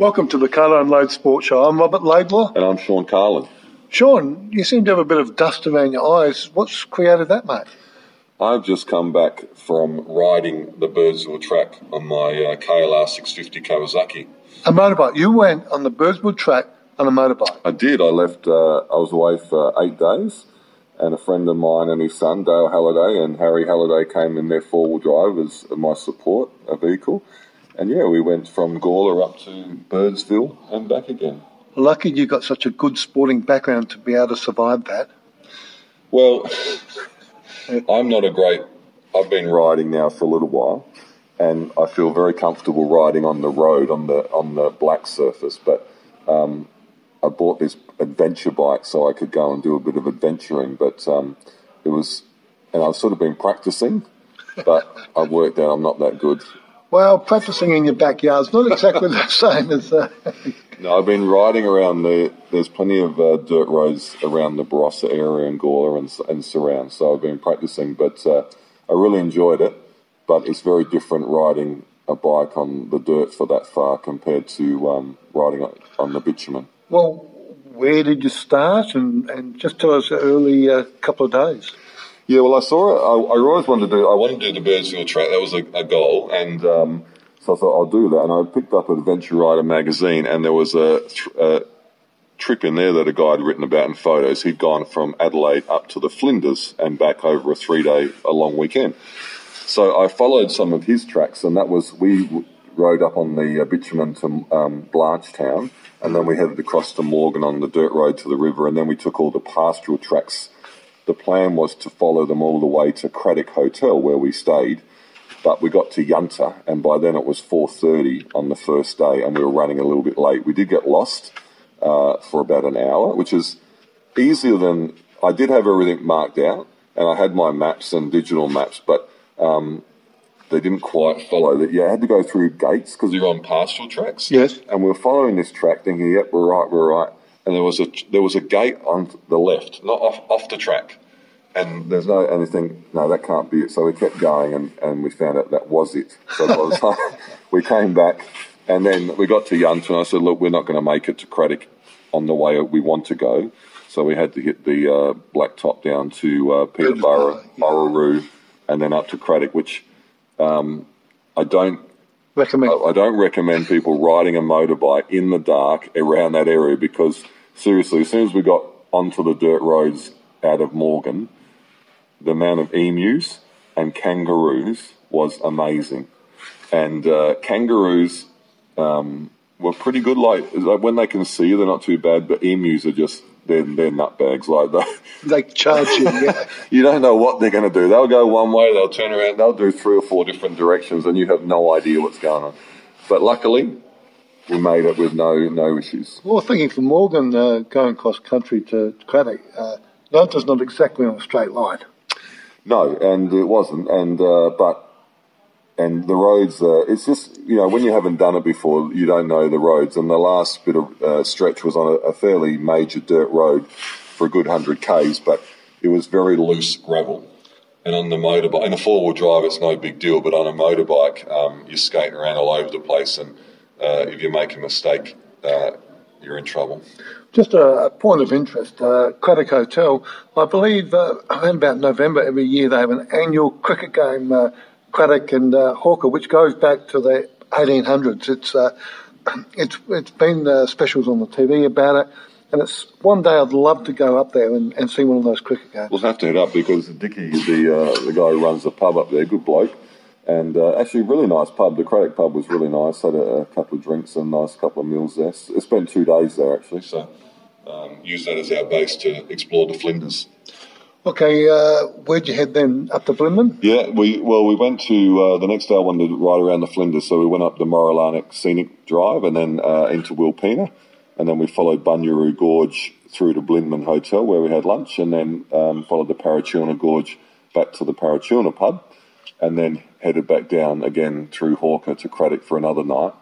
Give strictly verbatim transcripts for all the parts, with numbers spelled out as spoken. Welcome to the Carlo and Laids Sports Show. I'm Robert Laidlaw. And I'm Sean Carlin. Sean, you seem to have a bit of dust around your eyes. What's created that, mate? I've just come back from riding the Birdsville Track on my uh, K L R six fifty Kawasaki. A motorbike. You went on the Birdsville Track on a motorbike. I did. I left. Uh, I was away for eight days, and a friend of mine and his son, Dale Halliday, and Harry Halliday came in their four-wheel drive as my support, a vehicle. And, yeah, we went from Gawler up to Birdsville and back again. Lucky you got such a good sporting background to be able to survive that. Well... I'm not a great... I've been riding now for a little while, and I feel very comfortable riding on the road, on the on the black surface, but um, I bought this adventure bike so I could go and do a bit of adventuring, but um, it was... And I've sort of been practising, but I've worked out I'm not that good. Well, practising in your backyard's not exactly the same as... Uh... No, I've been riding around the... There's plenty of uh, dirt roads around the Barossa area and Gawler and, and surround, so I've been practising, but uh, I really enjoyed it, but it's very different riding a bike on the dirt for that far compared to um, riding on the bitumen. Well, where did you start? And, and just tell us the early uh, couple of days. Yeah, well, I saw it. I, I always wanted to do... I wanted to do the Birdsville Track. That was a, a goal, and... Um, So I thought, I'll do that. And I picked up Adventure Rider magazine, and there was a, th- a trip in there that a guy had written about in photos. He'd gone from Adelaide up to the Flinders and back over a three-day, a long weekend. So I followed some of his tracks, and that was, we w- rode up on the uh, bitumen to um, Blanchetown, and then we headed across to Morgan on the dirt road to the river, and then we took all the pastoral tracks. The plan was to follow them all the way to Craddock Hotel, where we stayed. But we got to Yunta, and by then it was four thirty on the first day, and we were running a little bit late. We did get lost uh, for about an hour, which is easier than... I did have everything marked out, and I had my maps and digital maps, but um, they didn't quite follow that. Yeah, I had to go through gates because you're on pastoral tracks. Yes. And we were following this track thinking, yep, we're right, we're right. And there was a there was a gate on the left, not off, off the track. And there's no anything, no, that can't be it. So we kept going, and, and we found out that was it. So by the time we came back, and then we got to Yunta, and I said, look, we're not going to make it to Craddock on the way we want to go. So we had to hit the uh, blacktop down to uh, Peterborough, Moralanic, and then up to Craddock, which um, I don't recommend. I, I don't recommend people riding a motorbike in the dark around that area, because seriously, as soon as we got onto the dirt roads out of Morgan, the amount of emus and kangaroos was amazing. And uh, kangaroos um, were pretty good. Like, like when they can see you, they're not too bad, but emus are just, they're, they're nutbags. Like they, they charge you, yeah. You don't know what they're going to do. They'll go one way, they'll turn around, they'll do three or four different directions, and you have no idea what's going on. But luckily, we made it with no no issues. Well, thinking from Morgan, uh, going cross country to Craddock, uh, Yunta's not exactly on a straight line. No, and it wasn't, and uh, but and the roads. Uh, it's just, you know, when you haven't done it before, you don't know the roads. And the last bit of uh, stretch was on a, a fairly major dirt road for a good hundred k's, but it was very loose gravel. And on the motorbike, in a four-wheel drive, it's no big deal, but on a motorbike, um, you're skating around all over the place, and uh, if you make a mistake, uh, you're in trouble. Just a, a point of interest, uh, Craddock Hotel, I believe uh, around about November every year they have an annual cricket game, uh, Craddock and uh, Hawker, which goes back to the eighteen hundreds. It's uh, it's It's been uh, specials on the T V about it, and it's one day I'd love to go up there and, and see one of those cricket games. We'll have to head up because Dickie, the, uh, the guy who runs the pub up there, good bloke, and uh, actually really nice pub. The Craddock pub was really nice. Had a, a couple of drinks and a nice couple of meals there. So I spent two days there, actually. So um, use that as our base to explore the Flinders. Okay, uh, where'd you head then? Up to Blimmen? Yeah, we well, we went to, uh, the next day I wanted to ride around the Flinders, so we went up the Moralanic Scenic Drive and then uh, into Wilpena, and then we followed Bunyaroo Gorge through to Blinman Hotel where we had lunch, and then um, followed the Parachilna Gorge back to the Parachilna pub, and then headed back down again through Hawker to Craddock for another night.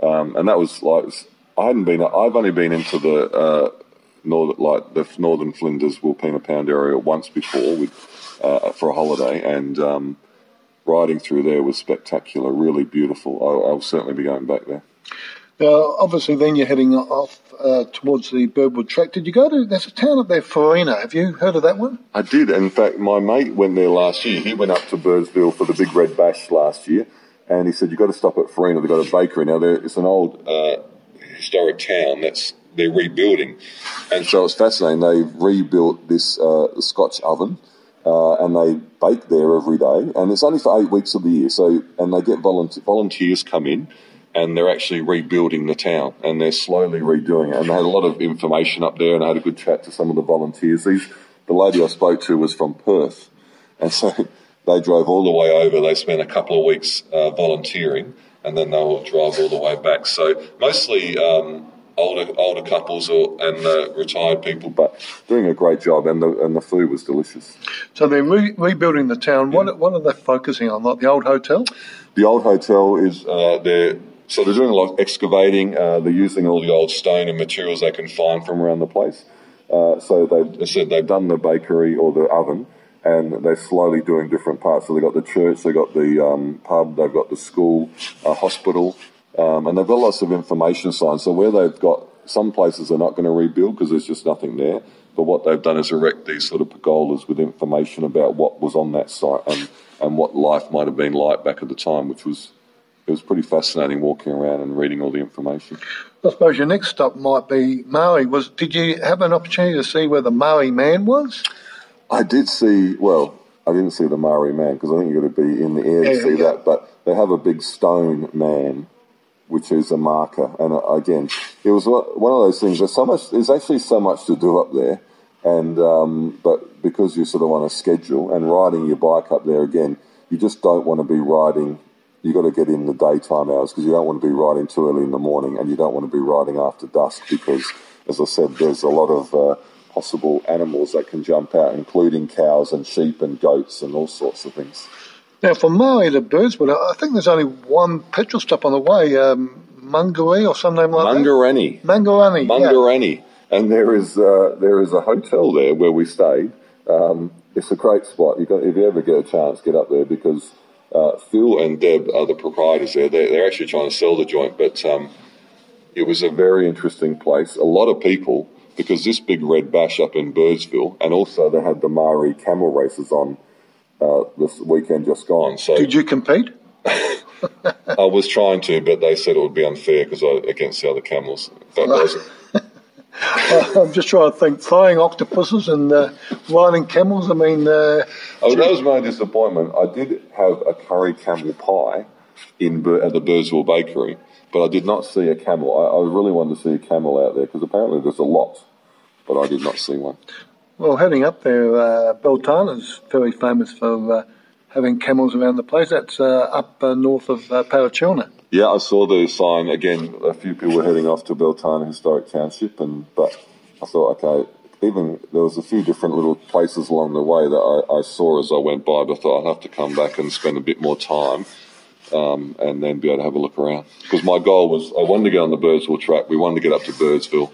Um, and that was like, I hadn't been, I've only been into the uh, northern, like the northern Flinders, Wilpena Pound area once before with uh, for a holiday, and um, riding through there was spectacular, really beautiful. I'll, I'll certainly be going back there. Now, obviously, then you're heading off uh, towards the Birdwood Track. Did you go to, there's a town up there, Farina. Have you heard of that one? I did. In fact, my mate went there last year. He went up to Birdsville for the Big Red Bash last year, and he said, you've got to stop at Farina. They've got a bakery. Now, there, it's an old uh, historic town that's they're rebuilding. And so it's fascinating. They've rebuilt this uh, Scotch oven, uh, and they bake there every day. And it's only for eight weeks of the year. So, and they get volunteer, volunteers come in, and they're actually rebuilding the town, and they're slowly redoing it. And they had a lot of information up there, and I had a good chat to some of the volunteers. These, the lady I spoke to was from Perth, and so they drove all the way over. They spent a couple of weeks uh, volunteering, and then they'll drive all the way back. So mostly um, older older couples or, and uh, retired people, but doing a great job, and the, and the food was delicious. So they're re- rebuilding the town. Yeah. What, what are they focusing on, like the old hotel? The old hotel is uh, their... So they're doing a lot of excavating. Uh, they're using all the old stone and materials they can find from around the place. Uh, so they've, they said they've done the bakery or the oven, and they're slowly doing different parts. So they've got the church, they've got the um, pub, they've got the school, a hospital, um, and they've got lots of information signs. So where they've got some places they're not going to rebuild because there's just nothing there, but what they've done is erect these sort of pergolas with information about what was on that site and, and what life might have been like back at the time, which was... It was pretty fascinating walking around and reading all the information. I suppose your next stop might be Maree. Was did you have an opportunity to see where the Maree man was? I did see, well, I didn't see the Maree man because I think you've got to be in the air yeah, to see yeah. that, but they have a big stone man, which is a marker. And again, it was one of those things, there's, so much, there's actually so much to do up there, and um, but because you're sort of on a schedule and riding your bike up there again, you just don't want to be riding... You've got to get in the daytime hours because you don't want to be riding too early in the morning, and you don't want to be riding after dusk because, as I said, there's a lot of uh, possible animals that can jump out, including cows and sheep and goats and all sorts of things. Now, from Maree to Birdswood, I think there's only one petrol stop on the way, um, Mungerannie or some name like Mungerannie. that? Mungerannie. Mungerannie. Yeah. And there is uh, there is a hotel there where we stayed. Um, it's a great spot. You got, if you ever get a chance, get up there because... Uh, Phil and Deb are the proprietors there. They're, they're actually trying to sell the joint, but um, it was a very interesting place. A lot of people, because this Big Red Bash up in Birdsville, and also they had the Maree camel races on uh, this weekend just gone. So did you compete? I was trying to, but they said it would be unfair because I against the other camels. That wasn't. I'm just trying to think, flying octopuses and uh, riding camels, I mean... Uh, oh, that was my disappointment. I did have a curry camel pie in Ber- at the Birdsville Bakery, but I did not see a camel. I, I really wanted to see a camel out there, because apparently there's a lot, but I did not see one. Well, heading up there, uh, Beltana's very famous for uh, having camels around the place. That's uh, up uh, north of uh, Parachilna. Yeah, I saw the sign. Again, a few people were heading off to Beltana Historic Township, and but I thought, okay, even there was a few different little places along the way that I, I saw as I went by, but I thought I'd have to come back and spend a bit more time um, and then be able to have a look around. Because my goal was, I wanted to get on the Birdsville track, we wanted to get up to Birdsville,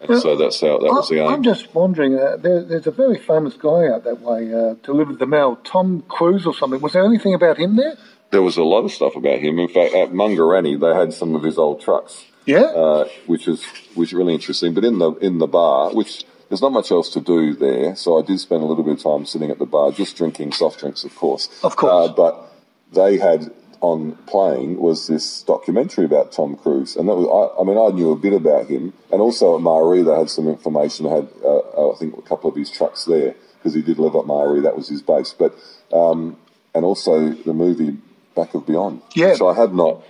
and now, so that's how, that I, was the aim. I'm just wondering, uh, there, there's a very famous guy out that way, uh, delivered the mail, Tom Kruse or something. Was there anything about him there? There was a lot of stuff about him. In fact, at Mungerannie, they had some of his old trucks, yeah, uh, which is which is really interesting. But in the in the bar, which there's not much else to do there, so I did spend a little bit of time sitting at the bar, just drinking soft drinks, of course. Of course. Uh, but they had on playing was this documentary about Tom Kruse, and that was I, I mean I knew a bit about him, and also at Maree they had some information. They had uh, I think a couple of his trucks there because he did live at Maree. That was his base, but um, and also the movie Back of Beyond. Yeah. So I had not,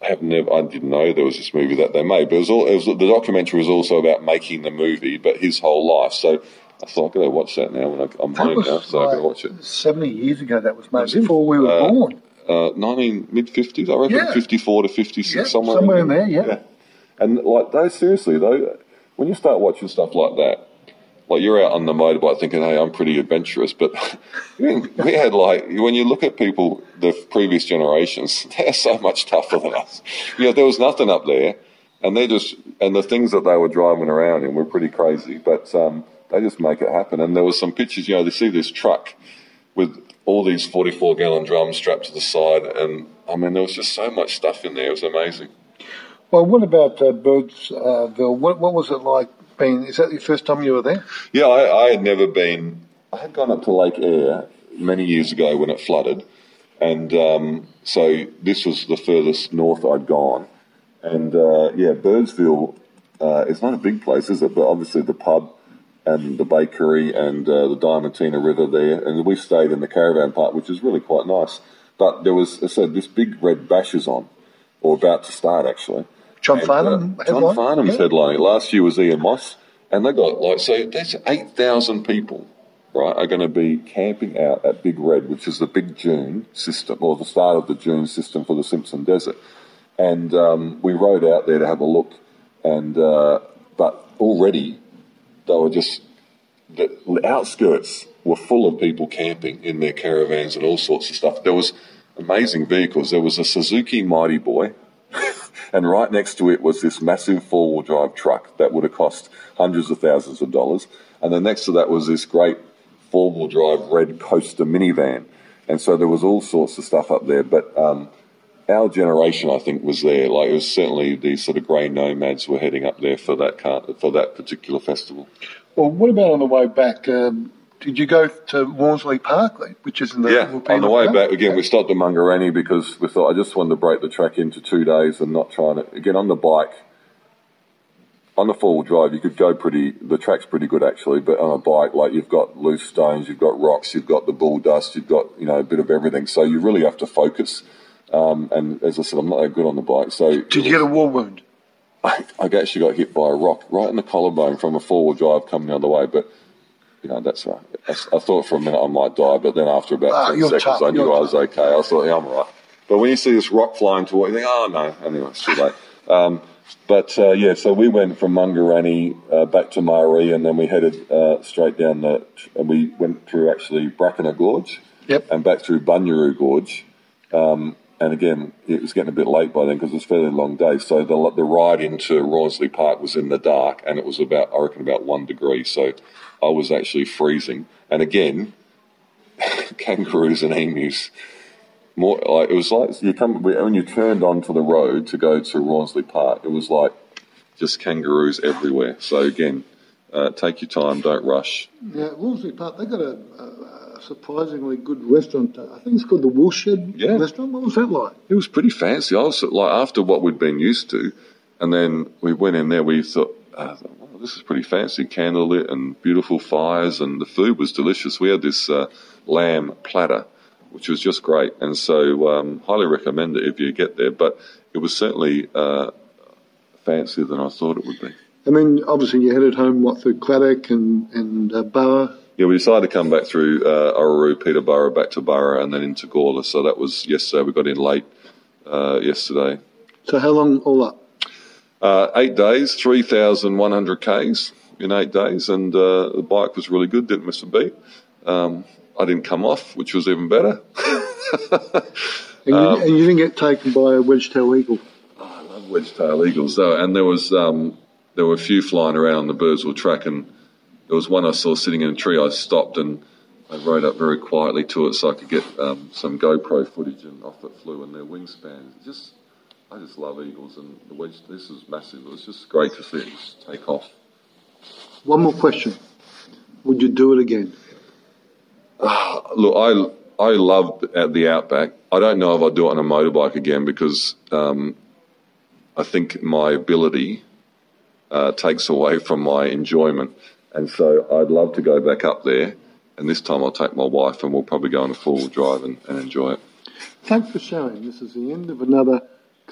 I have never, I didn't know there was this movie that they made, but it was all, it was, the documentary was also about making the movie, but his whole life. So I thought, I've got to watch that now. When I, I'm that home now, so like I've got to watch it. seventy years ago that was made, was before we were uh, born. Uh, nineteen, mid-fifties, I reckon, yeah. fifty-four to fifty-six, yeah, somewhere, somewhere in there. Yeah. yeah. And like, though, seriously, though, when you start watching stuff like that, like you're out on the motorbike thinking, hey, I'm pretty adventurous. But we had like, when you look at people, the previous generations, they're so much tougher than us. You know, there was nothing up there. And they just, and the things that they were driving around in were pretty crazy. But um, they just make it happen. And there was some pictures, you know, they see this truck with all these forty-four gallon drums strapped to the side. And I mean, there was just so much stuff in there. It was amazing. Well, what about uh, Birdsville? What, what was it like being... Is that your first time you were there? Yeah, I, I had never been... I had gone up to Lake Eyre many years ago when it flooded, and um, so this was the furthest north I'd gone. And, uh, yeah, Birdsville, uh, it's not a big place, is it? But obviously the pub and the bakery and uh, the Diamantina River there, and we stayed in the caravan park, which is really quite nice. But there was, I said, this Big Red Bash is on, or about to start, actually. John and, Farnham uh, headline. John Farnham's yeah. headlining. Last year was Ian Moss, and they got, like, so there's eight thousand people, right, are going to be camping out at Big Red, which is the Big June system, or the start of the June system for the Simpson Desert. And um, we rode out there to have a look, and uh, but already they were just, the outskirts were full of people camping in their caravans and all sorts of stuff. There was amazing vehicles. There was a Suzuki Mighty Boy, and right next to it was this massive four-wheel drive truck that would have cost hundreds of thousands of dollars, and then next to that was this great four-wheel drive red coaster minivan. And so there was all sorts of stuff up there, but... Um, Our generation, I think, was there. Like, it was certainly the sort of grey nomads were heading up there for that car- for that particular festival. Well, what about on the way back? Um, did you go to Rawnsley Park, which is in the yeah? Wilpena on the way Park? back again, yeah. We stopped at Mungerannie because we thought I just wanted to break the track into two days and not trying to again on the bike. On the four-wheel drive, you could go pretty. The track's pretty good actually, but on a bike, like you've got loose stones, you've got rocks, you've got the bull dust, you've got you know a bit of everything. So you really have to focus. Um, and as I said, I'm not that good on the bike. So did you get a war wound? I, I actually got hit by a rock right in the collarbone from a four-wheel drive coming the other way. But you know, that's right. I, I thought for a minute I might die, but then after about ah, ten seconds, tough. I knew you're I was tough. okay. I thought, yeah, I'm all right. But when you see this rock flying toward you, think, oh no, anyway, it's too late. Um, but uh, yeah, so we went from Mungerannie uh, back to Maree, and then we headed uh, straight down the, and we went through actually Brackena Gorge, yep, and back through Bunyaroo Gorge. Um, And again, it was getting a bit late by then because it was a fairly long day. So the the ride into Rawnsley Park was in the dark, and it was about, I reckon, about one degree. So I was actually freezing. And again, kangaroos and emus. More like it was like you come when you turned onto the road to go to Rawnsley Park. It was like just kangaroos everywhere. So again, uh, take your time, don't rush. Yeah, Rawnsley Park. They got a. a surprisingly good restaurant. I think it's called the Woolshed yeah. restaurant. What was that like? It was pretty fancy. I was like after what we'd been used to, and then we went in there. We thought, oh, this is pretty fancy, candlelit and beautiful fires, and the food was delicious. We had this uh, lamb platter, which was just great, and so um, highly recommend it if you get there. But it was certainly uh, fancier than I thought it would be. I mean, obviously you headed home what through Craddock and and uh, Borough. Yeah, we decided to come back through uh, Ororoo, Peterborough, back to Borough, and then into Gawler. So that was yesterday. We got in late uh, yesterday. So how long all up? Uh, eight days, three thousand one hundred kays in eight days, and uh, the bike was really good, didn't miss a beat. Um, I didn't come off, which was even better. and, you, um, and you didn't get taken by a wedge-tail eagle? Oh, I love wedge-tail eagles, though. And there was um, there were a few flying around on the Birdsville Track, and there was one I saw sitting in a tree. I stopped and I rode up very quietly to it so I could get um, some GoPro footage, and off it flew, and their wingspans. Just, I just love eagles, and the wedge, this was massive. It was just great to see it just take off. One more question. Would you do it again? Uh, look, I, I loved at the Outback. I don't know if I'd do it on a motorbike again because um, I think my ability uh, takes away from my enjoyment. And so I'd love to go back up there, and this time I'll take my wife and we'll probably go on a four-wheel drive and, and enjoy it. Thanks for sharing. This is the end of another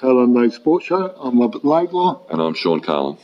Carlo and Laids Sports Show. I'm Robert Laidlaw. And I'm Sean Carlin.